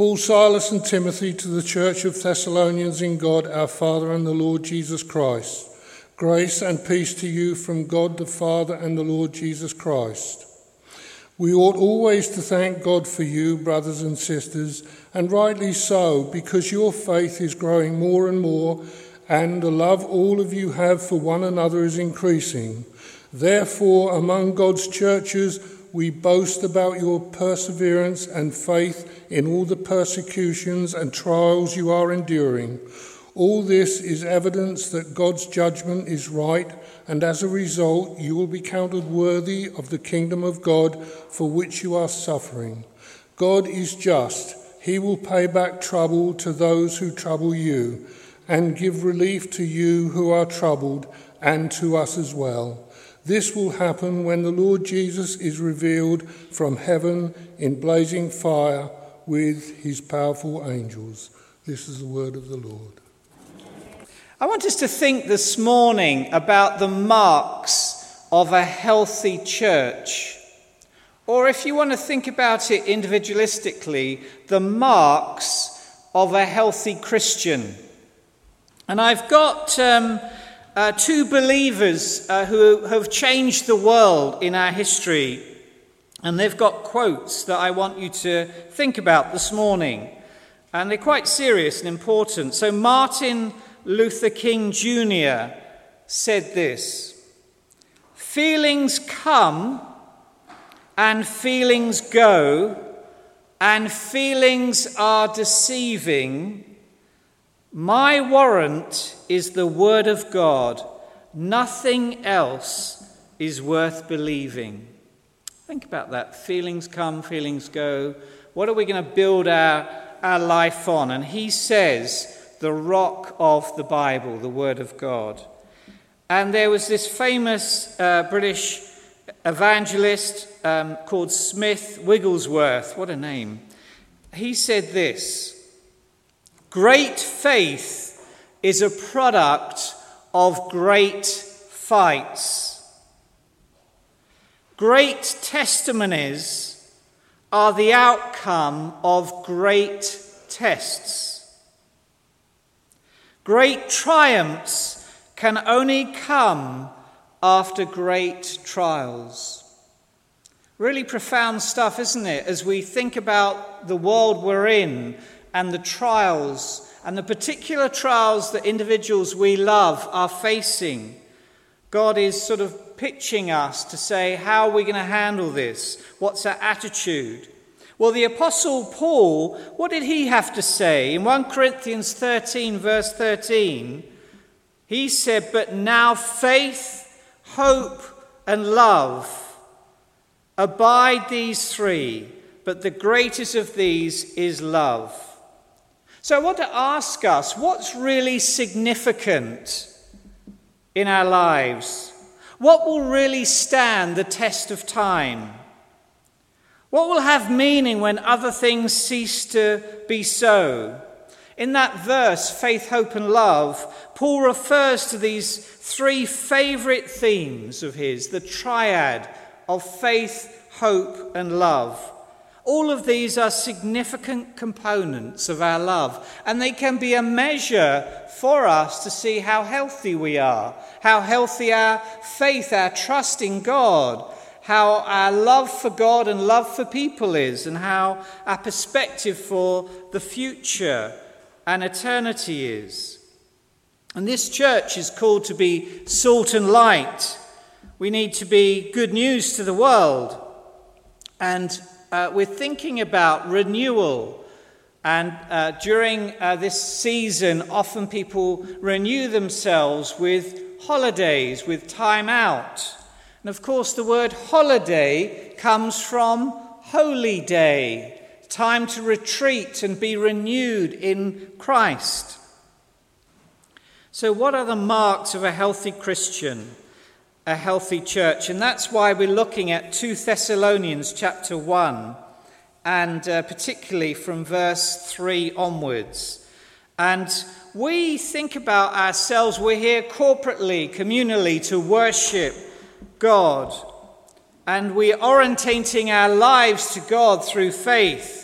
Paul, Silas, and Timothy to the church of Thessalonians in God our Father and the Lord Jesus Christ. Grace and peace to you from God the Father and the Lord Jesus Christ. We ought always to thank God for you, brothers and sisters, and rightly so, because your faith is growing more and more, and the love all of you have for one another is increasing. Therefore, among God's churches, we boast about your perseverance and faith in all the persecutions and trials you are enduring. All this is evidence that God's judgment is right, and as a result, you will be counted worthy of the kingdom of God for which you are suffering. God is just. He will pay back trouble to those who trouble you, and give relief to you who are troubled, and to us as well. This will happen when the Lord Jesus is revealed from heaven in blazing fire with his powerful angels. This is the word of the Lord. I want us to think this morning about the marks of a healthy church. Or if you want to think about it individualistically, the marks of a healthy Christian. And I've got two believers who have changed the world in our history. And they've got quotes that I want you to think about this morning. And they're quite serious and important. So Martin Luther King Jr. said this: "Feelings come and feelings go, and feelings are deceiving. My warrant is the word of God. Nothing else is worth believing." Think about that. Feelings come, feelings go. What are we going to build our life on? And he says, the rock of the Bible, the Word of God. And there was this famous British evangelist called Smith Wigglesworth. What a name. He said this: "Great faith is a product of great fights. Great testimonies are the outcome of great tests. Great triumphs can only come after great trials." Really profound stuff, isn't it? As we think about the world we're in and the trials and the particular trials that individuals we love are facing, God is sort of pitching us to say, how are we going to handle this? What's our attitude? Well, the Apostle Paul, what did he have to say? In 1 Corinthians 13, verse 13, he said, "But now faith, hope, and love abide these three, but the greatest of these is love." So I want to ask us, what's really significant in our lives? What will really stand the test of time? What will have meaning when other things cease to be so? In that verse, faith, hope, and love, Paul refers to these three favourite themes of his, the triad of faith, hope, and love. All of these are significant components of our love, and they can be a measure for us to see how healthy we are, how healthy our faith, our trust in God, how our love for God and love for people is, and how our perspective for the future and eternity is. And this church is called to be salt and light. We need to be good news to the world. And we're thinking about renewal. And during this season, often people renew themselves with holidays, with time out. And of course, the word holiday comes from holy day, time to retreat and be renewed in Christ. So what are the marks of a healthy Christian, a healthy church? And that's why we're looking at 2 Thessalonians chapter 1, and particularly from verse 3 onwards. And we think about ourselves. We're here corporately, communally, to worship God, and we're orientating our lives to God through faith.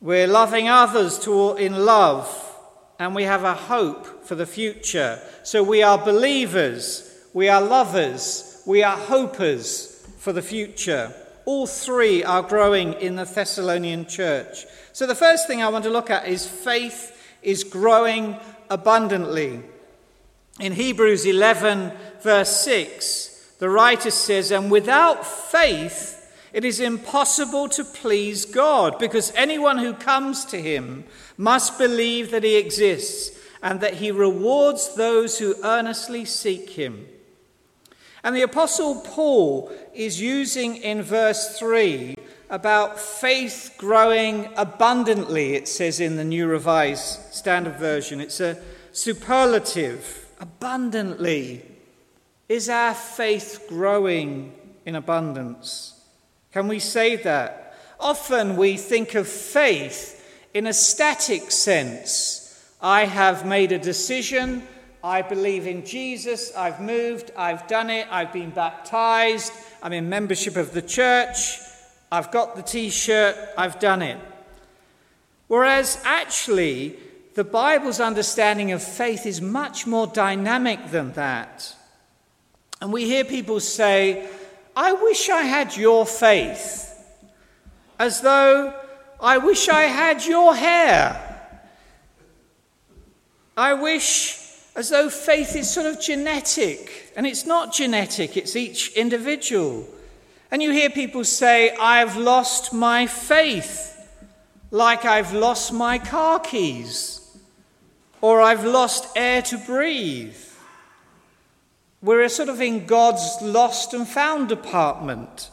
We're loving others in love, and we have a hope for the future. So we are believers, we are lovers, we are hopers for the future. All three are growing in the Thessalonian church. So the first thing I want to look at is faith is growing abundantly. In Hebrews 11, verse 6, the writer says, "And without faith, it is impossible to please God, because anyone who comes to him must believe that he exists and that he rewards those who earnestly seek him." And the Apostle Paul is using in verse 3 about faith growing abundantly, it says in the New Revised Standard Version. It's a superlative, abundantly. Is our faith growing in abundance? Can we say that? Often we think of faith in a static sense. I have made a decision. I believe in Jesus. I've moved. I've done it. I've been baptized. I'm in membership of the church. I've got the T-shirt. I've done it. Whereas actually, the Bible's understanding of faith is much more dynamic than that. And we hear people say, "I wish I had your faith," as though, "I wish I had your hair." I wish, as though faith is sort of genetic, and it's not genetic, it's each individual. And you hear people say, "I've lost my faith," like I've lost my car keys, or I've lost air to breathe. We're sort of in God's lost and found department.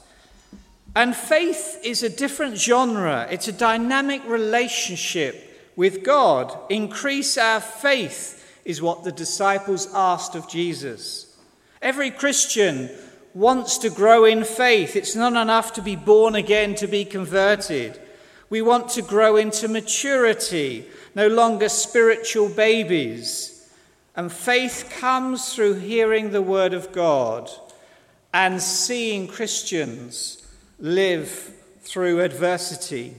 And faith is a different genre. It's a dynamic relationship with God. Increase our faith is what the disciples asked of Jesus. Every Christian wants to grow in faith. It's not enough to be born again, to be converted. We want to grow into maturity, no longer spiritual babies. And faith comes through hearing the word of God and seeing Christians live through adversity.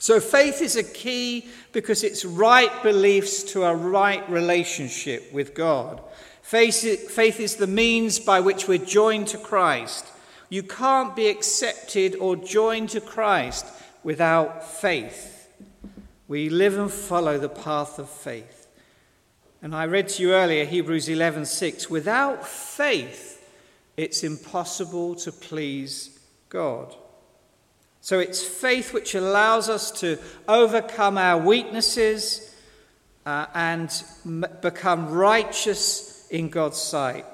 So faith is a key because it's right beliefs to a right relationship with God. Faith is the means by which we're joined to Christ. You can't be accepted or joined to Christ without faith. We live and follow the path of faith. And I read to you earlier, Hebrews 11:6, without faith, it's impossible to please God. So it's faith which allows us to overcome our weaknesses and become righteous in God's sight.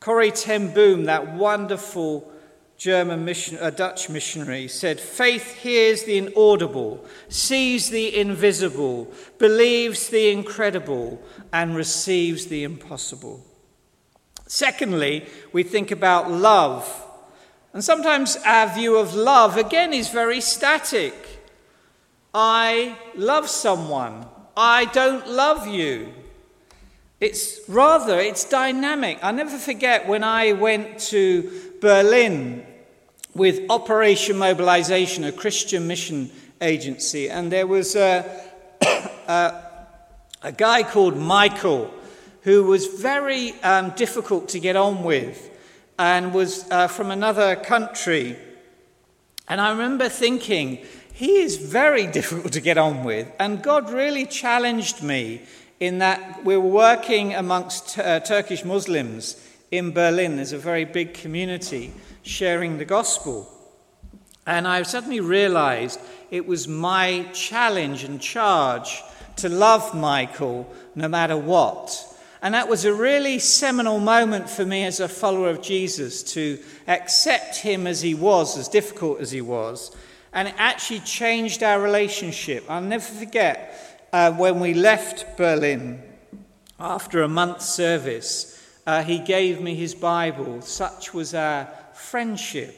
Corrie ten Boom, that wonderful Dutch missionary, said, "Faith hears the inaudible, sees the invisible, believes the incredible, and receives the impossible." Secondly, we think about love. And sometimes our view of love, again, is very static. I love someone. I don't love you. It's dynamic. I'll never forget when I went to Berlin with Operation Mobilization, a Christian mission agency, and there was a guy called Michael who was very difficult to get on with and was from another country. And I remember thinking, he is very difficult to get on with, and God really challenged me in that we're working amongst Turkish Muslims in Berlin. There's a very big community sharing the gospel. And I suddenly realized it was my challenge and charge to love Michael no matter what. And that was a really seminal moment for me as a follower of Jesus, to accept him as he was, as difficult as he was. And it actually changed our relationship. I'll never forget when we left Berlin after a month's service. He gave me his Bible. Such was our friendship.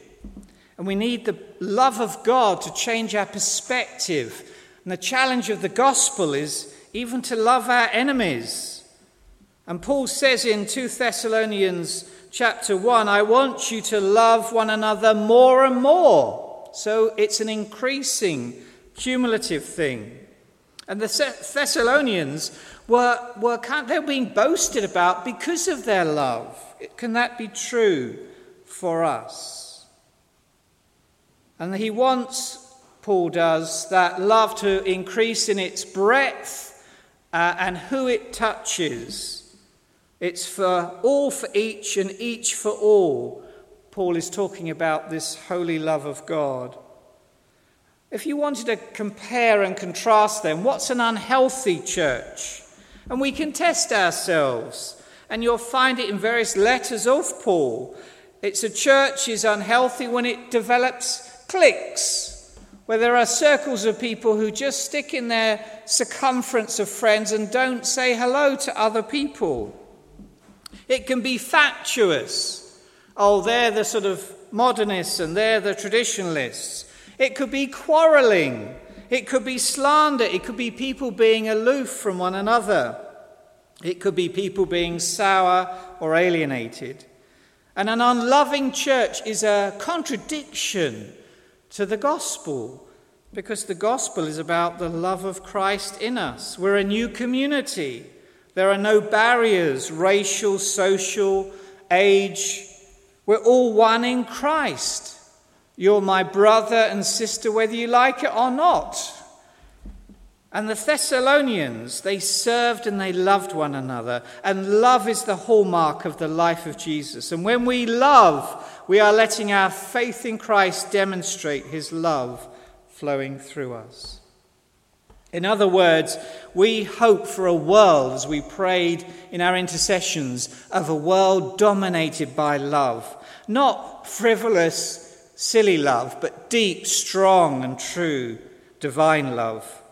And we need the love of God to change our perspective. And the challenge of the gospel is even to love our enemies. And Paul says in 2 Thessalonians chapter 1, "I want you to love one another more and more." So it's an increasing cumulative thing. And the Thessalonians were being boasted about because of their love. Can that be true for us? And he wants, Paul does, that love to increase in its breadth and who it touches. It's for all for each and each for all. Paul is talking about this holy love of God. If you wanted to compare and contrast them, what's an unhealthy church? And we can test ourselves, and you'll find it in various letters of Paul. It's a church is unhealthy when it develops cliques, where there are circles of people who just stick in their circumference of friends and don't say hello to other people. It can be factious. Oh, they're the sort of modernists and they're the traditionalists. It could be quarrelling. It could be slander. It could be people being aloof from one another. It could be people being sour or alienated. And an unloving church is a contradiction to the gospel, because the gospel is about the love of Christ in us. We're a new community. There are no barriers, racial, social, age. We're all one in Christ. You're my brother and sister, whether you like it or not. And the Thessalonians, they served and they loved one another. And love is the hallmark of the life of Jesus. And when we love, we are letting our faith in Christ demonstrate his love flowing through us. In other words, we hope for a world, as we prayed in our intercessions, of a world dominated by love. Not frivolous, silly love, but deep, strong and true divine love.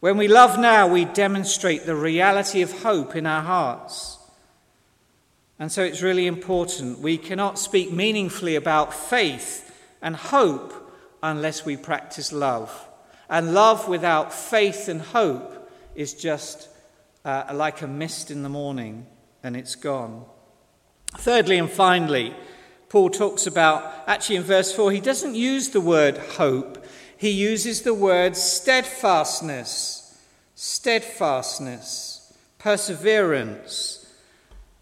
When we love now, we demonstrate the reality of hope in our hearts. And so it's really important. We cannot speak meaningfully about faith and hope unless we practice love. And love without faith and hope is just like a mist in the morning, and it's gone. Thirdly and finally, Paul talks about, actually in verse 4, he doesn't use the word hope. He uses the word steadfastness, perseverance.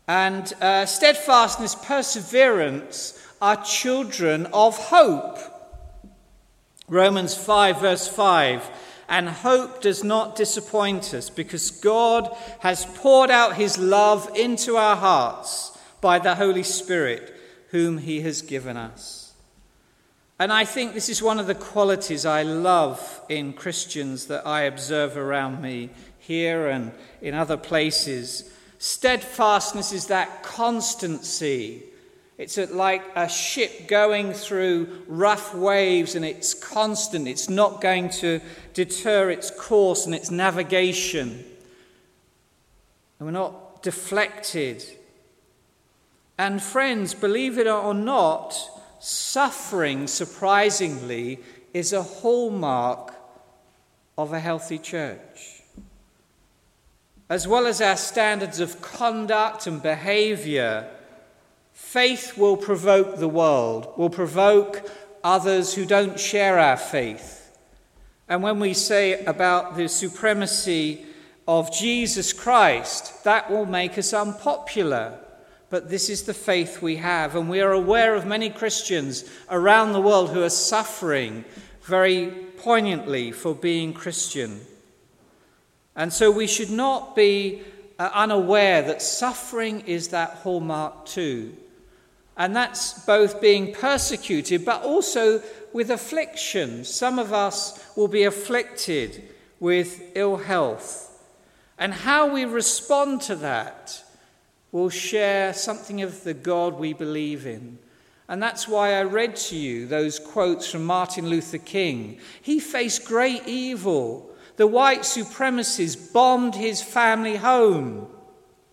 And steadfastness, perseverance are children of hope. Romans 5, verse 5, and hope does not disappoint us because God has poured out his love into our hearts by the Holy Spirit, whom he has given us. And I think this is one of the qualities I love in Christians that I observe around me here and in other places. Steadfastness is that constancy. It's like a ship going through rough waves, and it's constant. It's not going to deter its course and its navigation. And we're not deflected. And friends, believe it or not, suffering, surprisingly, is a hallmark of a healthy church. As well as our standards of conduct and behavior, faith will provoke the world, will provoke others who don't share our faith. And when we say about the supremacy of Jesus Christ, that will make us unpopular. But this is the faith we have, and we are aware of many Christians around the world who are suffering very poignantly for being Christian. And so we should not be unaware that suffering is that hallmark too. And that's both being persecuted, but also with affliction. Some of us will be afflicted with ill health. And how we respond to that will share something of the God we believe in. And that's why I read to you those quotes from Martin Luther King. He faced great evil. The white supremacists bombed his family home,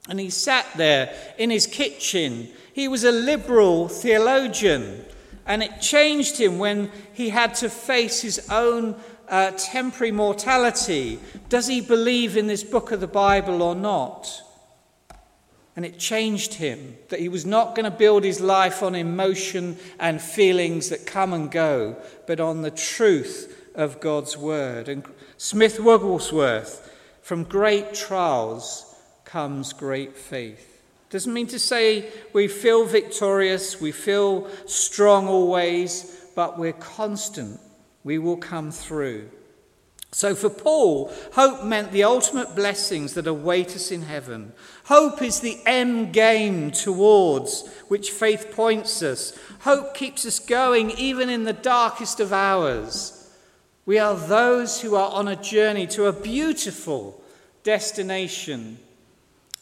and he sat there in his kitchen. He was a liberal theologian, and it changed him when he had to face his own temporary mortality. Does he believe in this book of the Bible or not? And it changed him, that he was not going to build his life on emotion and feelings that come and go, but on the truth of God's word. And Smith Wigglesworth, from great trials comes great faith. Doesn't mean to say we feel victorious, we feel strong always, but we're constant. We will come through. So for Paul, hope meant the ultimate blessings that await us in heaven. Hope is the end game towards which faith points us. Hope keeps us going even in the darkest of hours. We are those who are on a journey to a beautiful destination.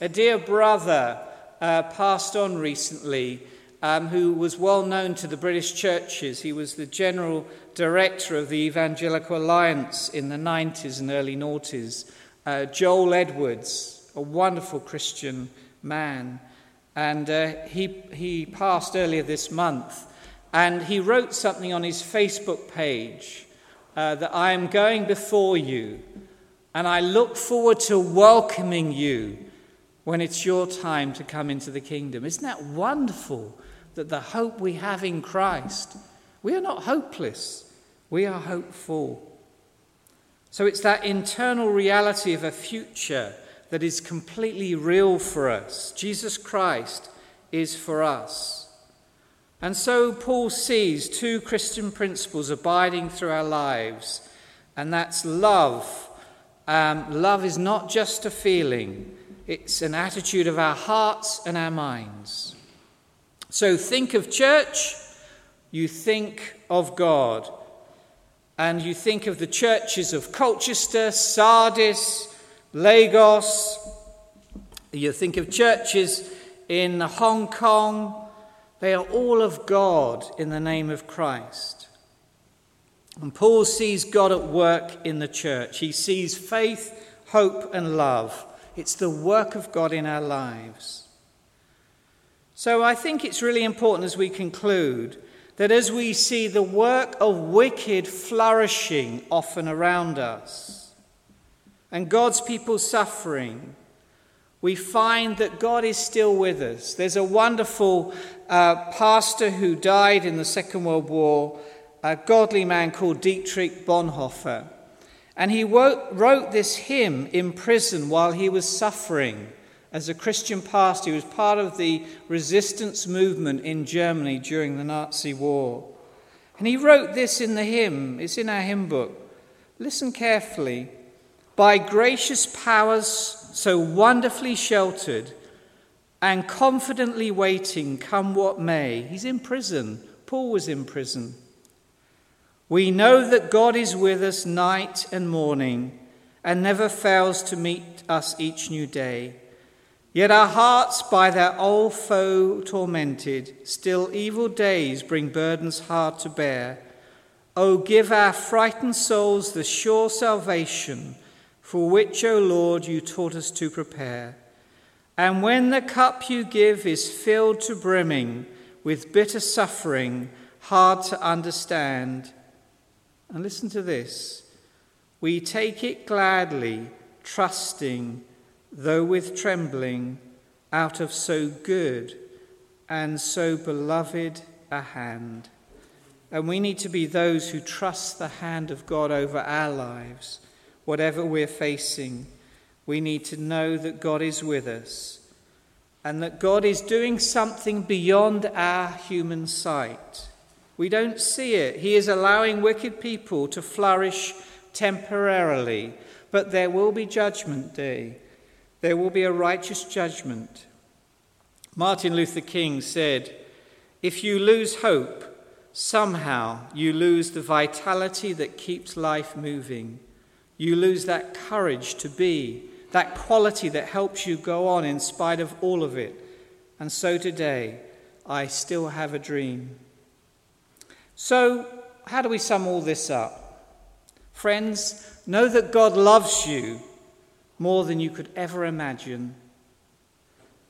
A dear brother passed on recently who was well known to the British churches. He was the general director of the Evangelical Alliance in the 90s and early noughties, Joel Edwards, a wonderful Christian man. And he passed earlier this month, and he wrote something on his Facebook page that I am going before you, and I look forward to welcoming you when it's your time to come into the kingdom. Isn't that wonderful? That the hope we have in Christ, we are not hopeless, we are hopeful. So it's that internal reality of a future that is completely real for us. Jesus Christ is for us. And so Paul sees two Christian principles abiding through our lives, and that's love. Love is not just a feeling, it's an attitude of our hearts and our minds. So think of church, you think of God, and you think of the churches of Colchester, Sardis, Lagos. You think of churches in Hong Kong. They are all of God in the name of Christ. And Paul sees God at work in the church. He sees faith, hope, and love. It's the work of God in our lives. So I think it's really important as we conclude that as we see the work of wicked flourishing often around us and God's people suffering, we find that God is still with us. There's a wonderful pastor who died in the Second World War, a godly man called Dietrich Bonhoeffer. And he wrote this hymn in prison while he was suffering. As a Christian pastor, he was part of the resistance movement in Germany during the Nazi war. And he wrote this in the hymn. It's in our hymn book. Listen carefully. By gracious powers so wonderfully sheltered and confidently waiting come what may. He's in prison. Paul was in prison. We know that God is with us night and morning and never fails to meet us each new day. Yet our hearts by their old foe tormented, still evil days bring burdens hard to bear. O give our frightened souls the sure salvation, for which, O Lord, you taught us to prepare. And when the cup you give is filled to brimming, with bitter suffering, hard to understand. And listen to this, we take it gladly, trusting, though with trembling, out of so good and so beloved a hand. And we need to be those who trust the hand of God over our lives. Whatever we're facing, we need to know that God is with us and that God is doing something beyond our human sight. We don't see it. He is allowing wicked people to flourish temporarily, but there will be judgment day. There will be a righteous judgment. Martin Luther King said, if you lose hope, somehow you lose the vitality that keeps life moving. You lose that courage to be, that quality that helps you go on in spite of all of it. And so today, I still have a dream. So, how do we sum all this up? Friends, know that God loves you more than you could ever imagine.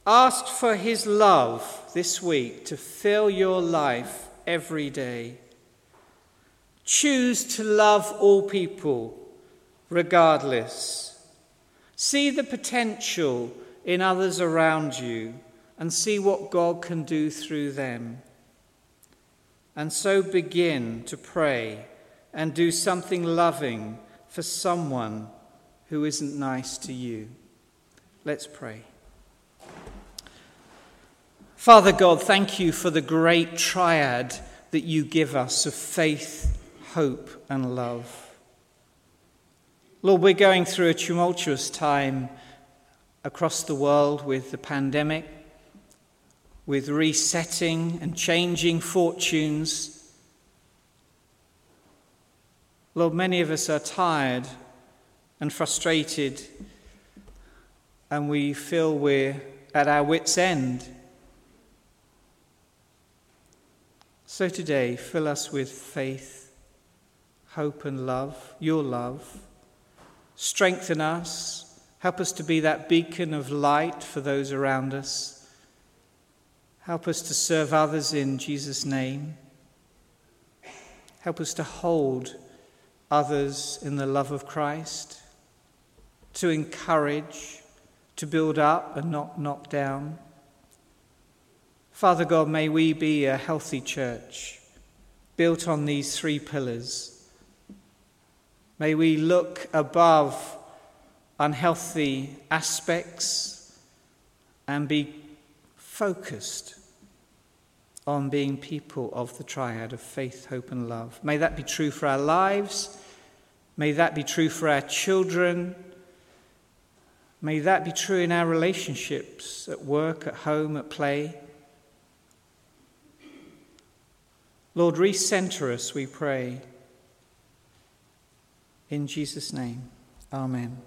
Ask for his love this week to fill your life every day. Choose to love all people, regardless. See the potential in others around you and see what God can do through them. And so begin to pray and do something loving for someone who isn't nice to you. Let's pray. Father God, thank you for the great triad that you give us of faith, hope, and love. Lord, we're going through a tumultuous time across the world with the pandemic, with resetting and changing fortunes. Lord, many of us are tired and frustrated, and we feel we're at our wits' end. So today, fill us with faith, hope and love, your love. Strengthen us. Help us to be that beacon of light for those around us. Help us to serve others in Jesus' name. Help us to hold others in the love of Christ, to encourage, to build up and not knock down. Father God, may we be a healthy church built on these three pillars. May we look above unhealthy aspects and be focused on being people of the triad of faith, hope, and love. May that be true for our lives. May that be true for our children. May that be true in our relationships, at work, at home, at play. Lord, recenter us, we pray. In Jesus' name, amen.